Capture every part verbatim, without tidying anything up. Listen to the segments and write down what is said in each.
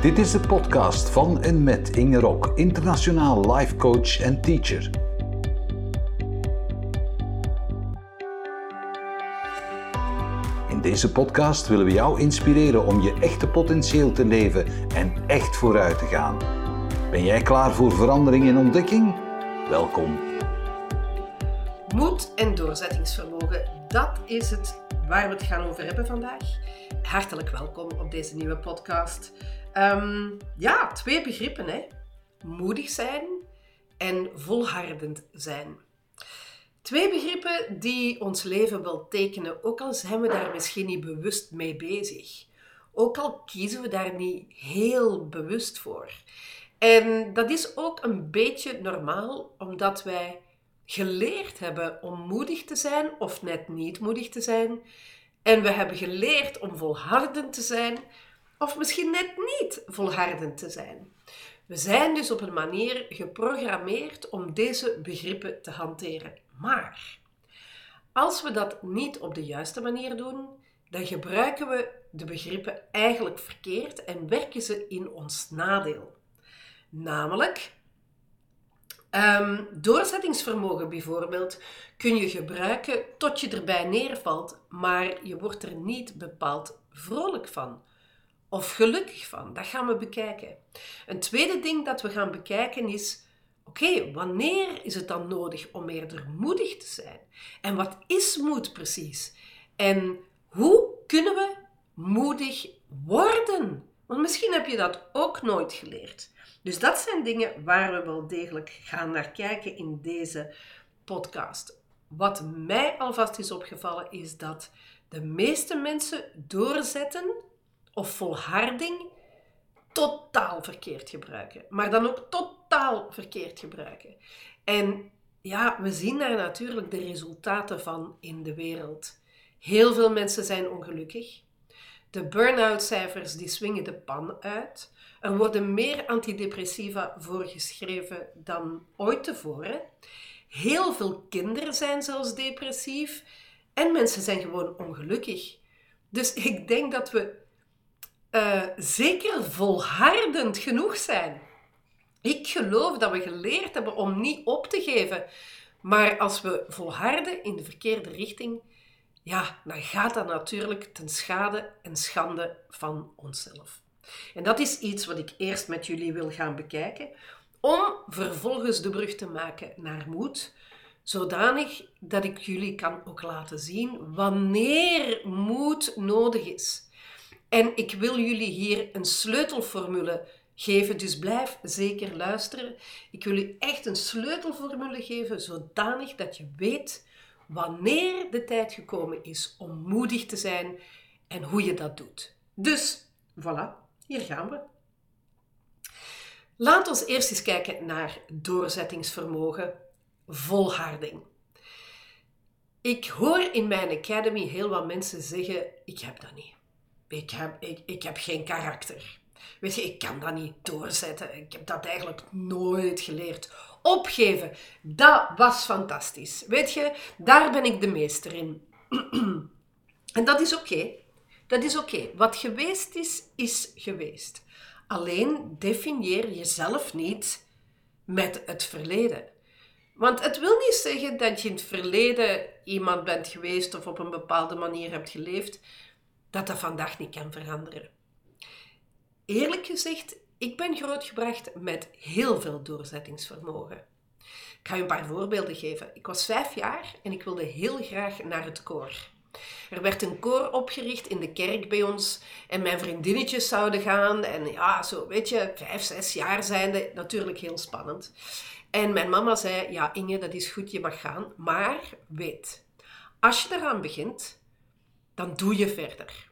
Dit is de podcast van en met Inge Rok, internationaal life coach en teacher. In deze podcast willen we jou inspireren om je echte potentieel te leven en echt vooruit te gaan. Ben jij klaar voor verandering en ontdekking? Welkom. Moed en doorzettingsvermogen, dat is het waar we het gaan over hebben vandaag. Hartelijk welkom op deze nieuwe podcast. Um, ja, twee begrippen, hè. Moedig zijn en volhardend zijn. Twee begrippen die ons leven wel tekenen, ook al zijn we daar misschien niet bewust mee bezig. Ook al kiezen we daar niet heel bewust voor. En dat is ook een beetje normaal, omdat wij geleerd hebben om moedig te zijn of net niet moedig te zijn. En we hebben geleerd om volhardend te zijn of misschien net niet volhardend te zijn. We zijn dus op een manier geprogrammeerd om deze begrippen te hanteren. Maar als we dat niet op de juiste manier doen, dan gebruiken we de begrippen eigenlijk verkeerd en werken ze in ons nadeel. Namelijk, um, doorzettingsvermogen bijvoorbeeld kun je gebruiken tot je erbij neervalt, maar je wordt er niet bepaald vrolijk van. Of gelukkig van. Dat gaan we bekijken. Een tweede ding dat we gaan bekijken is, oké, okay, wanneer is het dan nodig om eerder moedig te zijn? En wat is moed precies? En hoe kunnen we moedig worden? Want misschien heb je dat ook nooit geleerd. Dus dat zijn dingen waar we wel degelijk gaan naar kijken in deze podcast. Wat mij alvast is opgevallen is dat de meeste mensen doorzetten of volharding totaal verkeerd gebruiken. Maar dan ook totaal verkeerd gebruiken. En ja, we zien daar natuurlijk de resultaten van in de wereld. Heel veel mensen zijn ongelukkig. De burn-out cijfers die swingen de pan uit. Er worden meer antidepressiva voorgeschreven dan ooit tevoren. Heel veel kinderen zijn zelfs depressief. En mensen zijn gewoon ongelukkig. Dus ik denk dat we Uh, zeker volhardend genoeg zijn. Ik geloof dat we geleerd hebben om niet op te geven. Maar als we volharden in de verkeerde richting, ja, dan gaat dat natuurlijk ten schade en schande van onszelf. En dat is iets wat ik eerst met jullie wil gaan bekijken, om vervolgens de brug te maken naar moed, zodanig dat ik jullie kan ook laten zien wanneer moed nodig is. En ik wil jullie hier een sleutelformule geven, dus blijf zeker luisteren. Ik wil u echt een sleutelformule geven, zodanig dat je weet wanneer de tijd gekomen is om moedig te zijn en hoe je dat doet. Dus, voilà, hier gaan we. Laat ons eerst eens kijken naar doorzettingsvermogen, volharding. Ik hoor in mijn academy heel wat mensen zeggen, ik heb dat niet. Ik heb, ik, ik heb geen karakter. Weet je, ik kan dat niet doorzetten. Ik heb dat eigenlijk nooit geleerd. Opgeven, dat was fantastisch. Weet je, daar ben ik de meester in. En dat is oké. Okay. Dat is oké. Okay. Wat geweest is, is geweest. Alleen definieer jezelf niet met het verleden. Want het wil niet zeggen dat je in het verleden iemand bent geweest of op een bepaalde manier hebt geleefd, dat dat vandaag niet kan veranderen. Eerlijk gezegd, ik ben grootgebracht met heel veel doorzettingsvermogen. Ik ga je een paar voorbeelden geven. Ik was vijf jaar en ik wilde heel graag naar het koor. Er werd een koor opgericht in de kerk bij ons en mijn vriendinnetjes zouden gaan. En ja, zo weet je, vijf, zes jaar zijnde, natuurlijk heel spannend. En mijn mama zei, ja Inge, dat is goed, je mag gaan. Maar weet, als je eraan begint, dan doe je verder.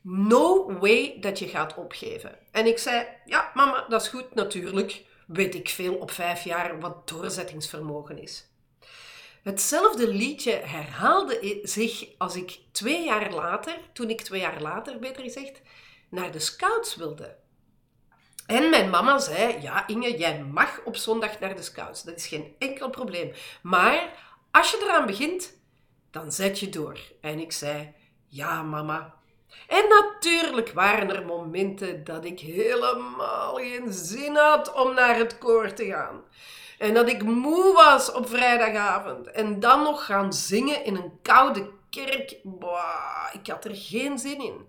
No way dat je gaat opgeven. En ik zei, ja mama, dat is goed, natuurlijk weet ik veel op vijf jaar wat doorzettingsvermogen is. Hetzelfde liedje herhaalde zich als ik twee jaar later, toen ik twee jaar later, beter gezegd, naar de scouts wilde. En mijn mama zei, ja Inge, jij mag op zondag naar de scouts, dat is geen enkel probleem. Maar als je eraan begint, dan zet je door. En ik zei, ja mama, En natuurlijk waren er momenten dat ik helemaal geen zin had om naar het koor te gaan. En dat ik moe was op vrijdagavond. En dan nog gaan zingen in een koude kerk. Bah, ik had er geen zin in.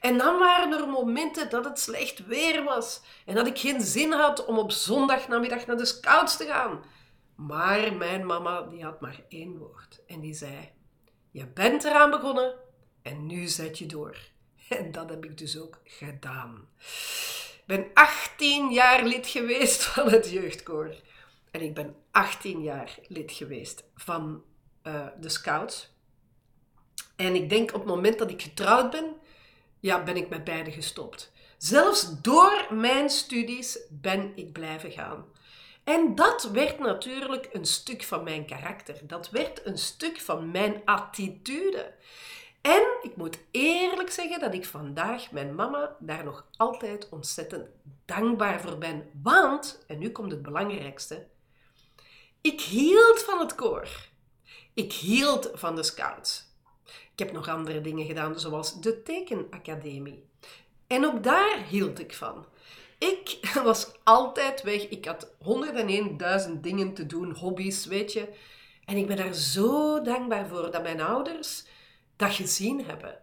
En dan waren er momenten dat het slecht weer was. En dat ik geen zin had om op zondagnamiddag naar de scouts te gaan. Maar mijn mama die had maar één woord. En die zei, je bent eraan begonnen en nu zet je door. En dat heb ik dus ook gedaan. Ik ben achttien jaar lid geweest van het jeugdkoor. En ik ben achttien jaar lid geweest van uh, de scouts. En ik denk op het moment dat ik getrouwd ben, ja, ben ik met beide gestopt. Zelfs door mijn studies ben ik blijven gaan. En dat werd natuurlijk een stuk van mijn karakter. Dat werd een stuk van mijn attitude. En ik moet eerlijk zeggen dat ik vandaag mijn mama daar nog altijd ontzettend dankbaar voor ben. Want, en nu komt het belangrijkste, ik hield van het koor. Ik hield van de scouts. Ik heb nog andere dingen gedaan, zoals de tekenacademie. En ook daar hield ik van. Ik was altijd weg. Ik had honderdeenduizend dingen te doen, hobby's, weet je. En ik ben daar zo dankbaar voor dat mijn ouders dat gezien hebben.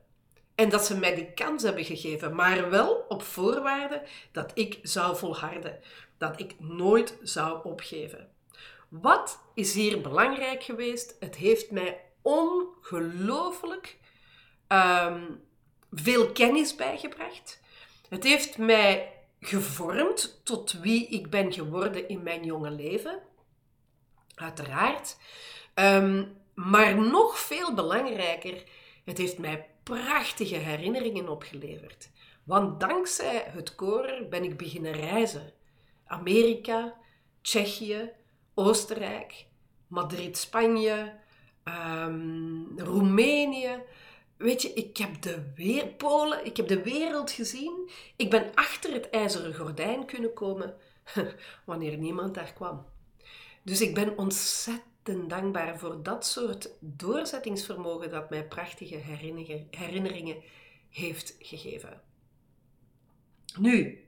En dat ze mij die kans hebben gegeven. Maar wel op voorwaarde dat ik zou volharden. Dat ik nooit zou opgeven. Wat is hier belangrijk geweest? Het heeft mij ongelooflijk um, veel kennis bijgebracht. Het heeft mij gevormd tot wie ik ben geworden in mijn jonge leven. Uiteraard. Um, maar nog veel belangrijker, het heeft mij prachtige herinneringen opgeleverd. Want dankzij het koor ben ik beginnen reizen. Amerika, Tsjechië, Oostenrijk, Madrid, Spanje, um, Roemenië. Weet je, ik heb de weer, Polen, ik heb de wereld gezien. Ik ben achter het ijzeren gordijn kunnen komen wanneer niemand daar kwam. Dus ik ben ontzettend dankbaar voor dat soort doorzettingsvermogen dat mij prachtige herinneringen heeft gegeven. Nu,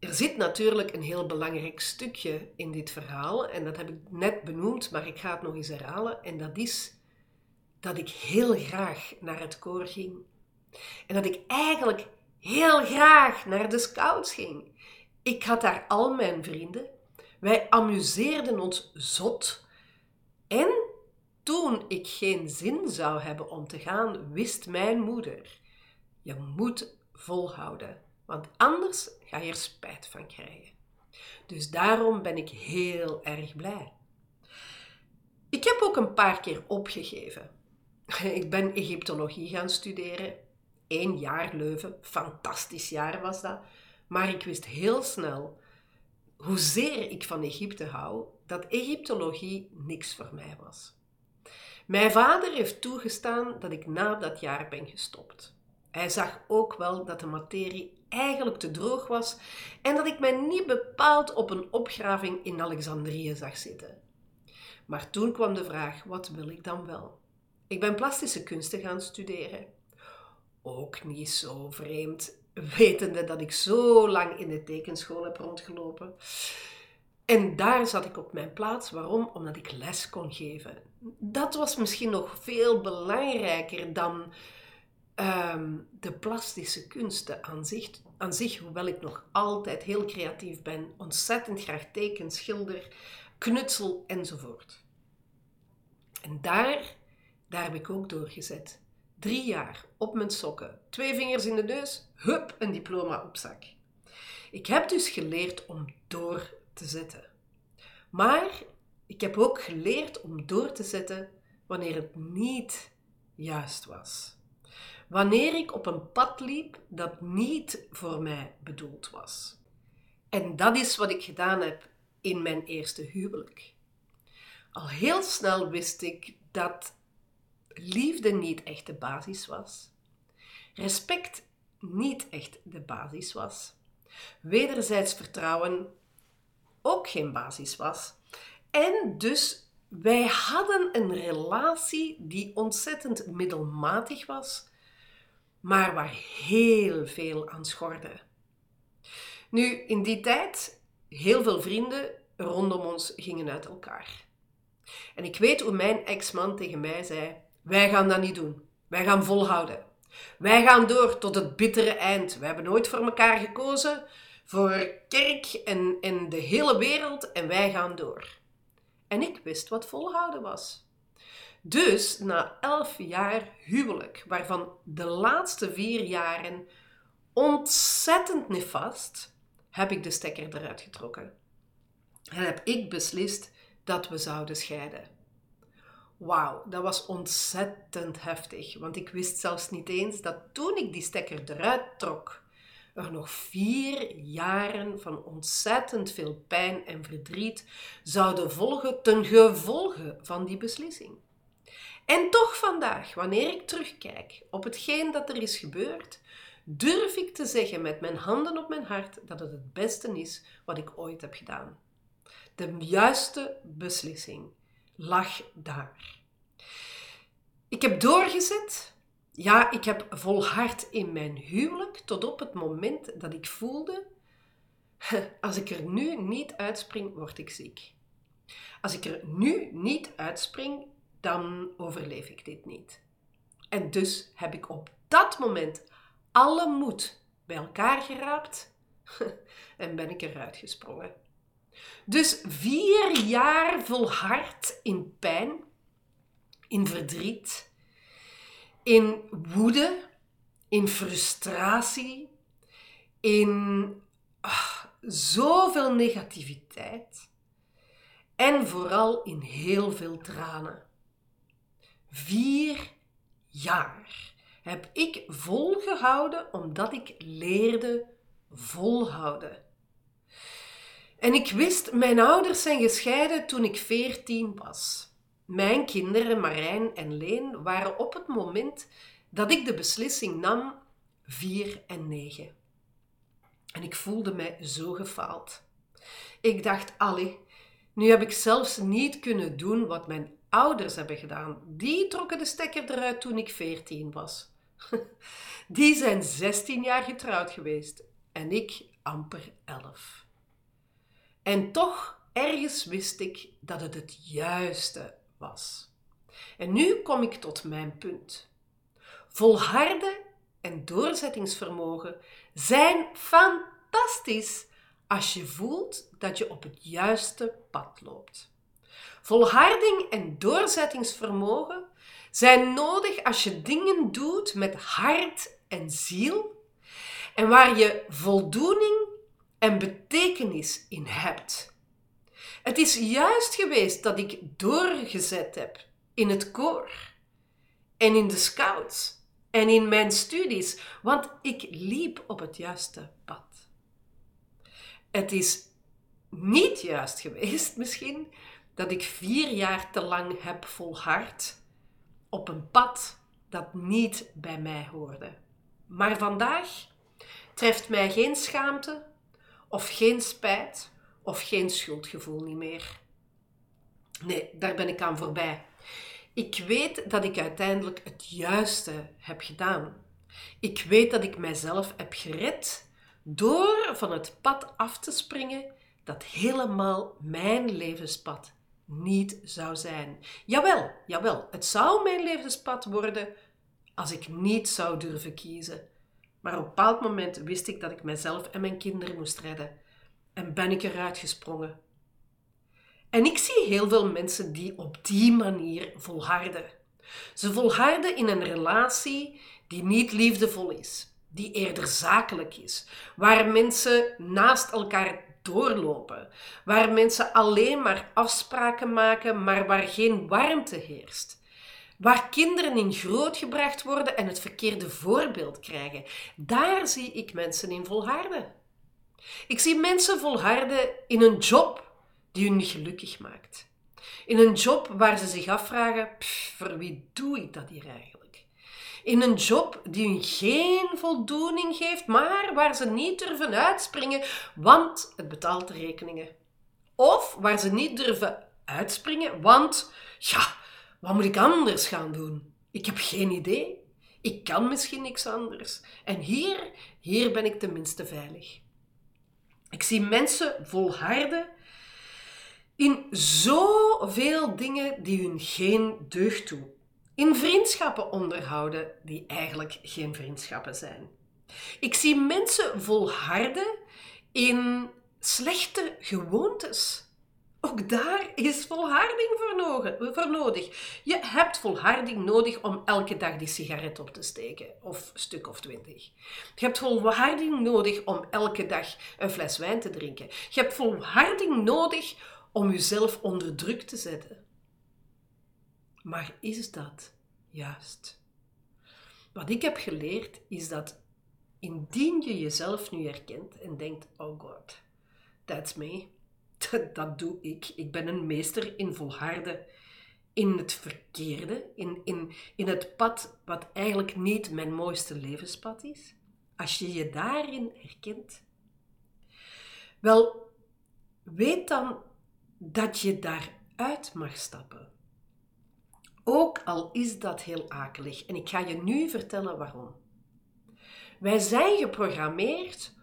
er zit natuurlijk een heel belangrijk stukje in dit verhaal en dat heb ik net benoemd, maar ik ga het nog eens herhalen en dat is dat ik heel graag naar het koor ging. En dat ik eigenlijk heel graag naar de scouts ging. Ik had daar al mijn vrienden. Wij amuseerden ons zot. En toen ik geen zin zou hebben om te gaan, wist mijn moeder, je moet volhouden, want anders ga je er spijt van krijgen. Dus daarom ben ik heel erg blij. Ik heb ook een paar keer opgegeven. Ik ben Egyptologie gaan studeren. Eén jaar Leuven. Fantastisch jaar was dat. Maar ik wist heel snel hoezeer ik van Egypte hou, dat Egyptologie niks voor mij was. Mijn vader heeft toegestaan dat ik na dat jaar ben gestopt. Hij zag ook wel dat de materie eigenlijk te droog was en dat ik mij niet bepaald op een opgraving in Alexandrië zag zitten. Maar toen kwam de vraag, wat wil ik dan wel? Ik ben plastische kunsten gaan studeren. Ook niet zo vreemd, wetende dat ik zo lang in de tekenschool heb rondgelopen. En daar zat ik op mijn plaats. Waarom? Omdat ik les kon geven. Dat was misschien nog veel belangrijker dan um, de plastische kunsten aan zich, aan zich. Hoewel ik nog altijd heel creatief ben. Ontzettend graag teken, schilder, knutsel enzovoort. En daar... Daar heb ik ook doorgezet. Drie jaar op mijn sokken. Twee vingers in de neus. Hup, een diploma op zak. Ik heb dus geleerd om door te zetten. Maar ik heb ook geleerd om door te zetten wanneer het niet juist was. Wanneer ik op een pad liep dat niet voor mij bedoeld was. En dat is wat ik gedaan heb in mijn eerste huwelijk. Al heel snel wist ik dat liefde niet echt de basis was. Respect niet echt de basis was. Wederzijds vertrouwen ook geen basis was. En dus wij hadden een relatie die ontzettend middelmatig was. maar waar heel veel aan schorde. Nu, in die tijd, heel veel vrienden rondom ons gingen uit elkaar. En ik weet hoe mijn ex-man tegen mij zei, wij gaan dat niet doen. Wij gaan volhouden. Wij gaan door tot het bittere eind. We hebben nooit voor elkaar gekozen, voor kerk en, en de hele wereld en wij gaan door. En ik wist wat volhouden was. Dus na elf jaar huwelijk, waarvan de laatste vier jaren ontzettend nefast, heb ik de stekker eruit getrokken. En heb ik beslist dat we zouden scheiden. Wauw, dat was ontzettend heftig, want ik wist zelfs niet eens dat toen ik die stekker eruit trok, er nog vier jaren van ontzettend veel pijn en verdriet zouden volgen ten gevolge van die beslissing. En toch vandaag, wanneer ik terugkijk op hetgeen dat er is gebeurd, durf ik te zeggen met mijn handen op mijn hart dat het het beste is wat ik ooit heb gedaan. De juiste beslissing lag daar. Ik heb doorgezet. Ja, ik heb volhard in mijn huwelijk tot op het moment dat ik voelde, als ik er nu niet uitspring, word ik ziek. Als ik er nu niet uitspring, dan overleef ik dit niet. En dus heb ik op dat moment alle moed bij elkaar geraapt en ben ik eruit gesprongen. Dus vier jaar volhard in pijn, in verdriet, in woede, in frustratie, in oh, zoveel negativiteit en vooral in heel veel tranen. Vier jaar heb ik volgehouden omdat ik leerde volhouden. En ik wist, mijn ouders zijn gescheiden toen ik veertien was. Mijn kinderen, Marijn en Leen, waren op het moment dat ik de beslissing nam vier en negen. En ik voelde mij zo gefaald. Ik dacht, allee, nu heb ik zelfs niet kunnen doen wat mijn ouders hebben gedaan. Die trokken de stekker eruit toen ik veertien was. Die zijn zestien jaar getrouwd geweest en ik amper elf. En toch, ergens wist ik dat het het juiste was. En nu kom ik tot mijn punt. Volharden en doorzettingsvermogen zijn fantastisch als je voelt dat je op het juiste pad loopt. Volharding en doorzettingsvermogen zijn nodig als je dingen doet met hart en ziel en waar je voldoening en betekenis in hebt. Het is juist geweest dat ik doorgezet heb in het koor en in de scouts en in mijn studies, want ik liep op het juiste pad. Het is niet juist geweest misschien dat ik vier jaar te lang heb volhard op een pad dat niet bij mij hoorde. Maar vandaag treft mij geen schaamte of geen spijt of geen schuldgevoel niet meer. Nee, daar ben ik aan voorbij. Ik weet dat ik uiteindelijk het juiste heb gedaan. Ik weet dat ik mijzelf heb gered door van het pad af te springen dat helemaal mijn levenspad niet zou zijn. Jawel, jawel, het zou mijn levenspad worden als ik niet zou durven kiezen. Maar op een bepaald moment wist ik dat ik mezelf en mijn kinderen moest redden. En ben ik eruit gesprongen. En ik zie heel veel mensen die op die manier volharden. Ze volharden in een relatie die niet liefdevol is, die eerder zakelijk is, waar mensen naast elkaar doorlopen, waar mensen alleen maar afspraken maken, maar waar geen warmte heerst. Waar kinderen in grootgebracht worden en het verkeerde voorbeeld krijgen. Daar zie ik mensen in volharden. Ik zie mensen volharden in een job die hun gelukkig maakt. In een job waar ze zich afvragen, pff, voor wie doe ik dat hier eigenlijk? In een job die hun geen voldoening geeft, maar waar ze niet durven uitspringen, want het betaalt de rekeningen. Of waar ze niet durven uitspringen, want ja, wat moet ik anders gaan doen? Ik heb geen idee. Ik kan misschien niks anders. En hier, hier ben ik tenminste veilig. Ik zie mensen volharden in zoveel dingen die hun geen deugd doen. In vriendschappen onderhouden die eigenlijk geen vriendschappen zijn. Ik zie mensen volharden in slechte gewoontes. Ook daar is volharding voor nodig. Je hebt volharding nodig om elke dag die sigaret op te steken. Of een stuk of twintig. Je hebt volharding nodig om elke dag een fles wijn te drinken. Je hebt volharding nodig om jezelf onder druk te zetten. Maar is dat juist? Wat ik heb geleerd is dat indien je jezelf nu herkent en denkt, oh god, that's me. Dat doe ik. Ik ben een meester in volharden in het verkeerde, in, in, in het pad wat eigenlijk niet mijn mooiste levenspad is. Als je je daarin herkent, wel, weet dan dat je daaruit mag stappen. Ook al is dat heel akelig. En ik ga je nu vertellen waarom. Wij zijn geprogrammeerd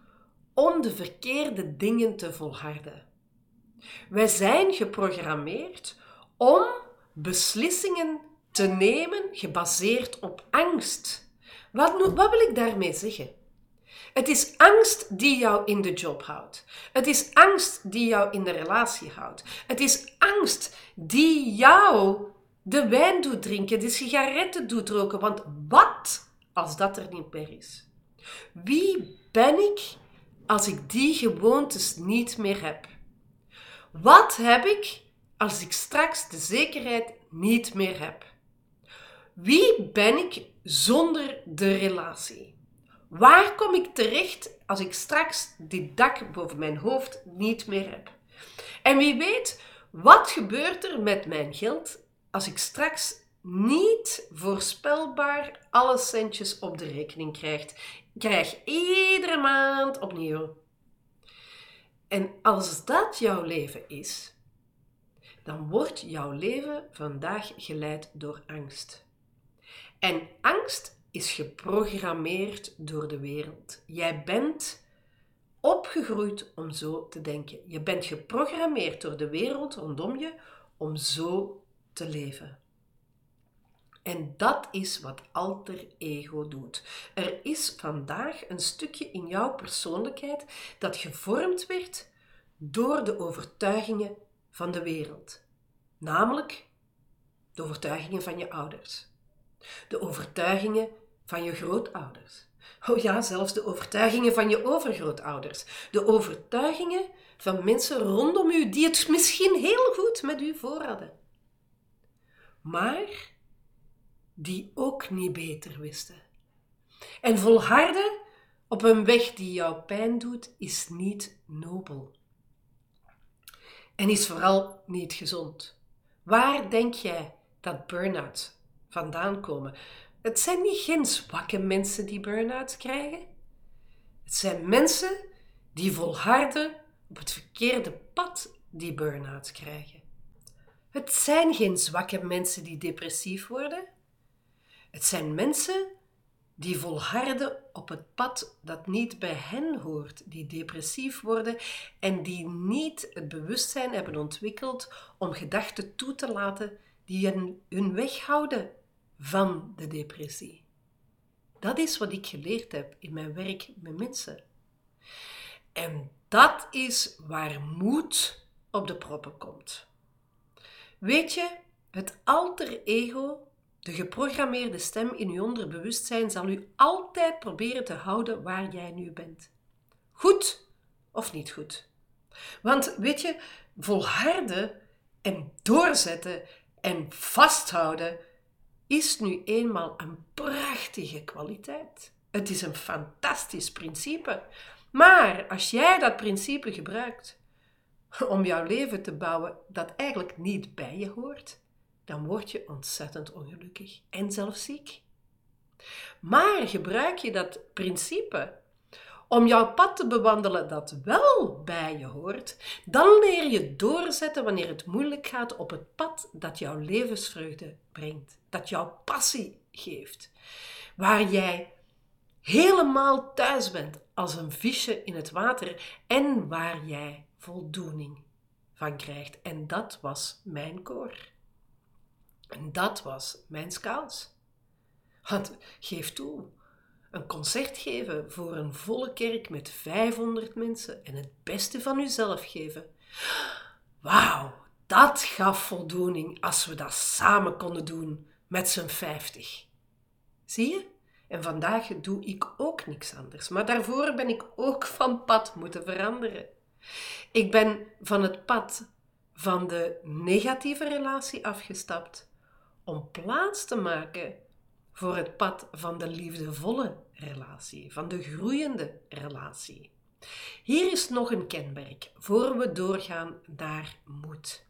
om de verkeerde dingen te volharden. Wij zijn geprogrammeerd om beslissingen te nemen gebaseerd op angst. Wat, wat wil ik daarmee zeggen? Het is angst die jou in de job houdt. Het is angst die jou in de relatie houdt. Het is angst die jou de wijn doet drinken, de sigaretten doet roken. Want wat als dat er niet meer is? Wie ben ik als ik die gewoontes niet meer heb? Wat heb ik als ik straks de zekerheid niet meer heb? Wie ben ik zonder de relatie? Waar kom ik terecht als ik straks dit dak boven mijn hoofd niet meer heb? En wie weet, wat gebeurt er met mijn geld als ik straks niet voorspelbaar alle centjes op de rekening krijg? Krijg iedere maand opnieuw. En als dat jouw leven is, dan wordt jouw leven vandaag geleid door angst. En angst is geprogrammeerd door de wereld. Jij bent opgegroeid om zo te denken. Je bent geprogrammeerd door de wereld rondom je om zo te leven. En dat is wat alter ego doet. Er is vandaag een stukje in jouw persoonlijkheid dat gevormd werd door de overtuigingen van de wereld. Namelijk de overtuigingen van je ouders. De overtuigingen van je grootouders. Oh ja, zelfs de overtuigingen van je overgrootouders. De overtuigingen van mensen rondom u die het misschien heel goed met u voor hadden. Maar die ook niet beter wisten. En volharden op een weg die jou pijn doet, is niet nobel. En is vooral niet gezond. Waar denk jij dat burn-out vandaan komen? Het zijn niet geen zwakke mensen die burn-out krijgen. Het zijn mensen die volharden op het verkeerde pad die burn-out krijgen. Het zijn geen zwakke mensen die depressief worden. Het zijn mensen die volharden op het pad dat niet bij hen hoort, die depressief worden en die niet het bewustzijn hebben ontwikkeld om gedachten toe te laten die hen, hun weghouden van de depressie. Dat is wat ik geleerd heb in mijn werk met mensen. En dat is waar moed op de proppen komt. Weet je, het alter ego, de geprogrammeerde stem in uw onderbewustzijn, zal u altijd proberen te houden waar jij nu bent. Goed of niet goed. Want weet je, volharden en doorzetten en vasthouden is nu eenmaal een prachtige kwaliteit. Het is een fantastisch principe. Maar als jij dat principe gebruikt om jouw leven te bouwen dat eigenlijk niet bij je hoort, dan word je ontzettend ongelukkig en zelfs ziek. Maar gebruik je dat principe om jouw pad te bewandelen dat wel bij je hoort, dan leer je doorzetten wanneer het moeilijk gaat op het pad dat jouw levensvreugde brengt, dat jouw passie geeft. waar jij helemaal thuis bent als een visje in het water en waar jij voldoening van krijgt. En dat was mijn koor. En dat was mijn scouts. Want geef toe, een concert geven voor een volle kerk met vijfhonderd mensen en het beste van uzelf geven. Wauw, dat gaf voldoening als we dat samen konden doen met z'n vijftig. Zie je? En vandaag doe ik ook niks anders. Maar daarvoor ben ik ook van pad moeten veranderen. Ik ben van het pad van de negatieve relatie afgestapt om plaats te maken voor het pad van de liefdevolle relatie, van de groeiende relatie. Hier is nog een kenmerk voor we doorgaan naar moed.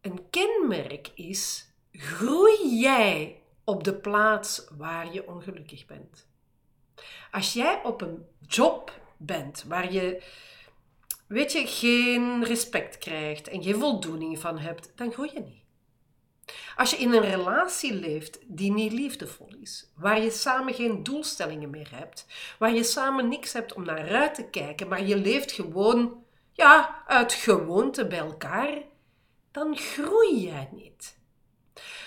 Een kenmerk is: groei jij op de plaats waar je ongelukkig bent. Als jij op een job bent waar je, weet je, geen respect krijgt en geen voldoening van hebt, dan groei je niet. Als je in een relatie leeft die niet liefdevol is, waar je samen geen doelstellingen meer hebt, waar je samen niks hebt om naar uit te kijken, maar je leeft gewoon, ja, uit gewoonte bij elkaar, dan groei jij niet.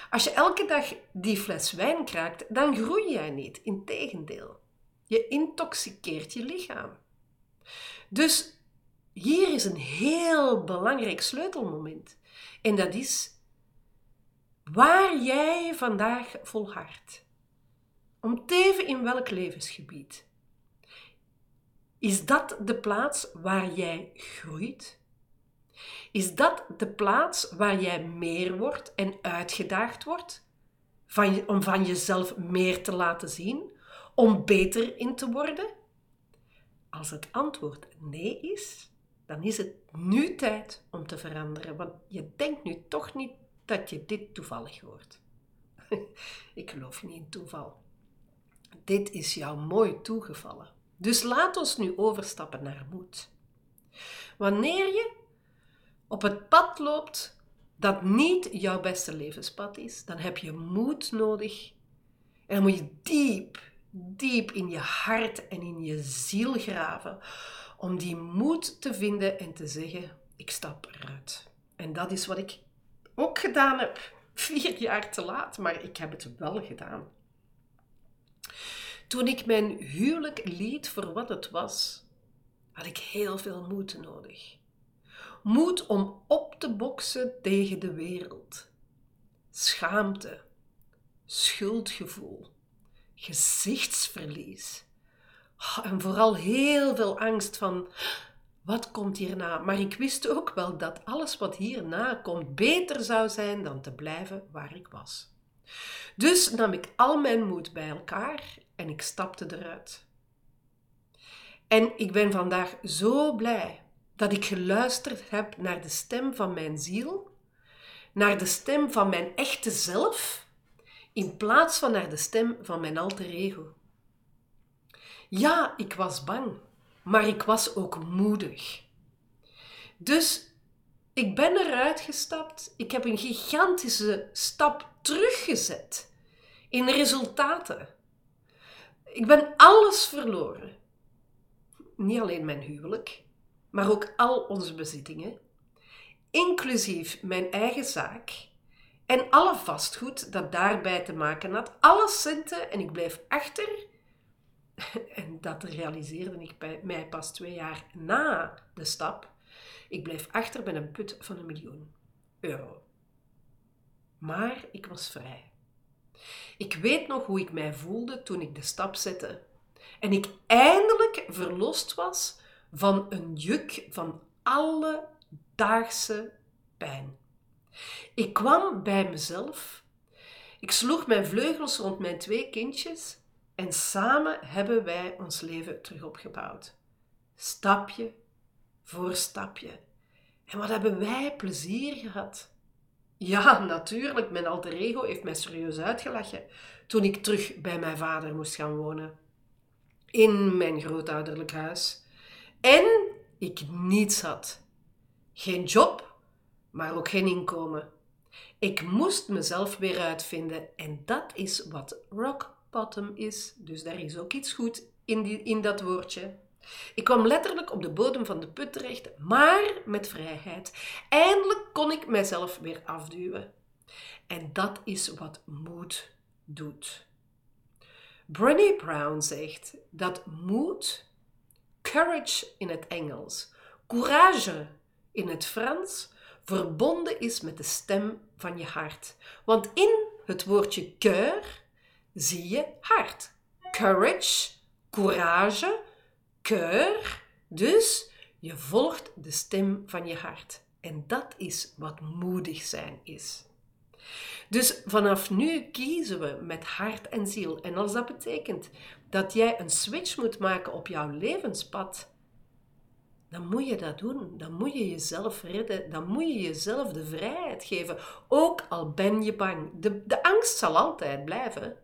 Als je elke dag die fles wijn kraakt, dan groei jij niet. Integendeel, je intoxiceert je lichaam. Dus hier is een heel belangrijk sleutelmoment. En dat is waar jij vandaag volhardt, om teven in welk levensgebied. Is dat de plaats waar jij groeit? Is dat de plaats waar jij meer wordt en uitgedaagd wordt? Van je, om van jezelf meer te laten zien? Om beter in te worden? Als het antwoord nee is, dan is het nu tijd om te veranderen. Want je denkt nu toch niet dat je dit toevallig hoort. Ik geloof niet in toeval. Dit is jou mooi toegevallen. Dus laat ons nu overstappen naar moed. Wanneer je op het pad loopt dat niet jouw beste levenspad is, dan heb je moed nodig. En dan moet je diep, diep in je hart en in je ziel graven om die moed te vinden en te zeggen: ik stap eruit. En dat is wat ik ook gedaan heb. Vier jaar te laat, maar ik heb het wel gedaan. Toen ik mijn huwelijk liet voor wat het was, had ik heel veel moed nodig. Moed om op te boksen tegen de wereld. Schaamte, schuldgevoel, gezichtsverlies. En vooral heel veel angst van: wat komt hierna? Maar ik wist ook wel dat alles wat hierna komt beter zou zijn dan te blijven waar ik was. Dus nam ik al mijn moed bij elkaar en ik stapte eruit. En ik ben vandaag zo blij dat ik geluisterd heb naar de stem van mijn ziel, naar de stem van mijn echte zelf, in plaats van naar de stem van mijn alter ego. Ja, ik was bang. Maar ik was ook moedig. Dus ik ben eruit gestapt. Ik heb een gigantische stap teruggezet in resultaten. Ik ben alles verloren. Niet alleen mijn huwelijk, maar ook al onze bezittingen. Inclusief mijn eigen zaak. En alle vastgoed dat daarbij te maken had. Alle centen, en ik bleef achter. En dat realiseerde ik bij mij pas twee jaar na de stap. Ik bleef achter met een put van een miljoen euro. Maar ik was vrij. Ik weet nog hoe ik mij voelde toen ik de stap zette. En ik eindelijk verlost was van een juk van alledaagse pijn. Ik kwam bij mezelf. Ik sloeg mijn vleugels rond mijn twee kindjes. En samen hebben wij ons leven terug opgebouwd. Stapje voor stapje. En wat hebben wij plezier gehad. Ja, natuurlijk, mijn alter ego heeft mij serieus uitgelachen toen ik terug bij mijn vader moest gaan wonen. In mijn grootouderlijk huis. En ik niets had. Geen job, maar ook geen inkomen. Ik moest mezelf weer uitvinden en dat is wat rock bottom is. Dus daar is ook iets goed in, die, in dat woordje. Ik kwam letterlijk op de bodem van de put terecht, maar met vrijheid. Eindelijk kon ik mijzelf weer afduwen. En dat is wat moed doet. Brené Brown zegt dat moed, courage in het Engels, courage in het Frans, verbonden is met de stem van je hart. Want in het woordje cœur zie je hart. Courage, courage, cœur. Dus je volgt de stem van je hart. En dat is wat moedig zijn is. Dus vanaf nu kiezen we met hart en ziel. En als dat betekent dat jij een switch moet maken op jouw levenspad, dan moet je dat doen. Dan moet je jezelf redden. Dan moet je jezelf de vrijheid geven. Ook al ben je bang. De, de angst zal altijd blijven.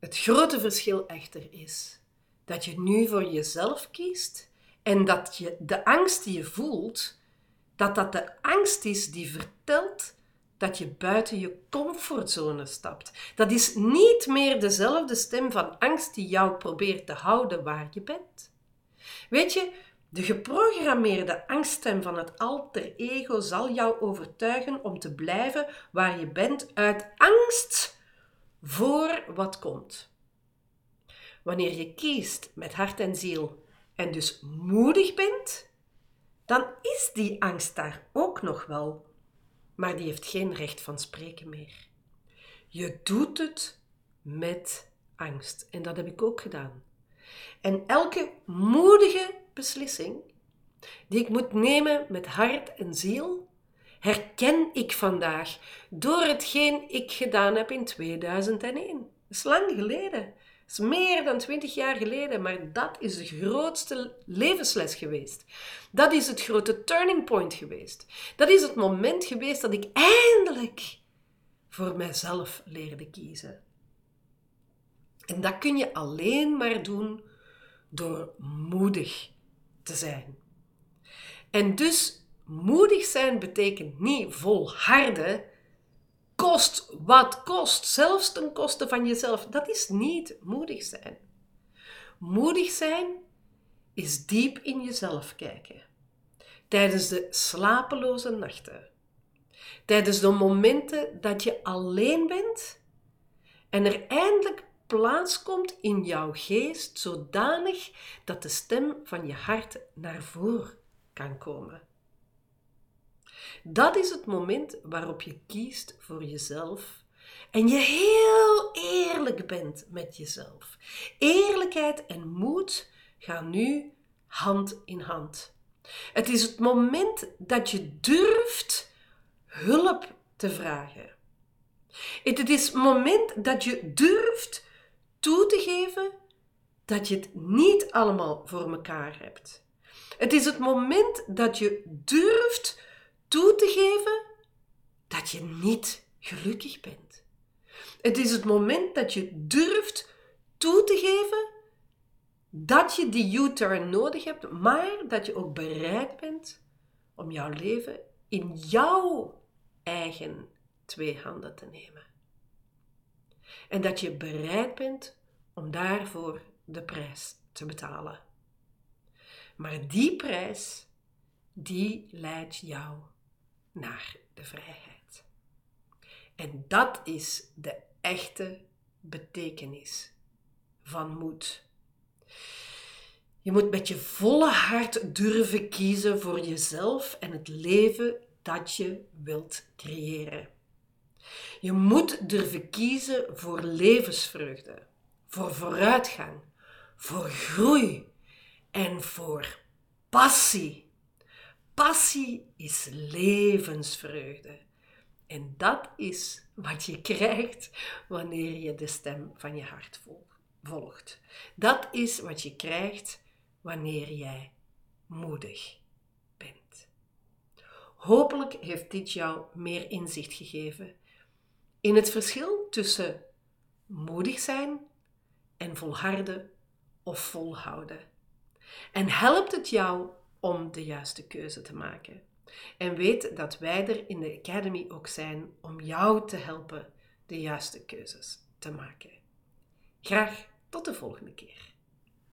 Het grote verschil echter is dat je nu voor jezelf kiest en dat je de angst die je voelt, dat dat de angst is die vertelt dat je buiten je comfortzone stapt. Dat is niet meer dezelfde stem van angst die jou probeert te houden waar je bent. Weet je, de geprogrammeerde angststem van het alter ego zal jou overtuigen om te blijven waar je bent uit angst voor wat komt. Wanneer je kiest met hart en ziel en dus moedig bent, dan is die angst daar ook nog wel, maar die heeft geen recht van spreken meer. Je doet het met angst en dat heb ik ook gedaan. En elke moedige beslissing die ik moet nemen met hart en ziel, herken ik vandaag door hetgeen ik gedaan heb in tweeduizend één. Dat is lang geleden. Dat is meer dan twintig jaar geleden, maar dat is de grootste levensles geweest. Dat is het grote turning point geweest. Dat is het moment geweest dat ik eindelijk voor mijzelf leerde kiezen. En dat kun je alleen maar doen door moedig te zijn. En dus moedig zijn betekent niet volharden, kost wat kost, zelfs ten koste van jezelf. Dat is niet moedig zijn. Moedig zijn is diep in jezelf kijken. Tijdens de slapeloze nachten. Tijdens de momenten dat je alleen bent en er eindelijk plaats komt in jouw geest zodanig dat de stem van je hart naar voren kan komen. Dat is het moment waarop je kiest voor jezelf en je heel eerlijk bent met jezelf. Eerlijkheid en moed gaan nu hand in hand. Het is het moment dat je durft hulp te vragen. Het is het moment dat je durft toe te geven dat je het niet allemaal voor elkaar hebt. Het is het moment dat je durft toe te geven dat je niet gelukkig bent. Het is het moment dat je durft toe te geven dat je die U-turn nodig hebt, maar dat je ook bereid bent om jouw leven in jouw eigen twee handen te nemen. En dat je bereid bent om daarvoor de prijs te betalen. Maar die prijs, die leidt jou naar de vrijheid. En dat is de echte betekenis van moed. Je moet met je volle hart durven kiezen voor jezelf en het leven dat je wilt creëren. Je moet durven kiezen voor levensvreugde, voor vooruitgang, voor groei en voor passie. Passie is levensvreugde. En dat is wat je krijgt wanneer je de stem van je hart volgt. Dat is wat je krijgt wanneer jij moedig bent. Hopelijk heeft dit jou meer inzicht gegeven in het verschil tussen moedig zijn en volharden of volhouden. En helpt het jou om de juiste keuze te maken. En weet dat wij er in de Academy ook zijn om jou te helpen de juiste keuzes te maken. Graag tot de volgende keer.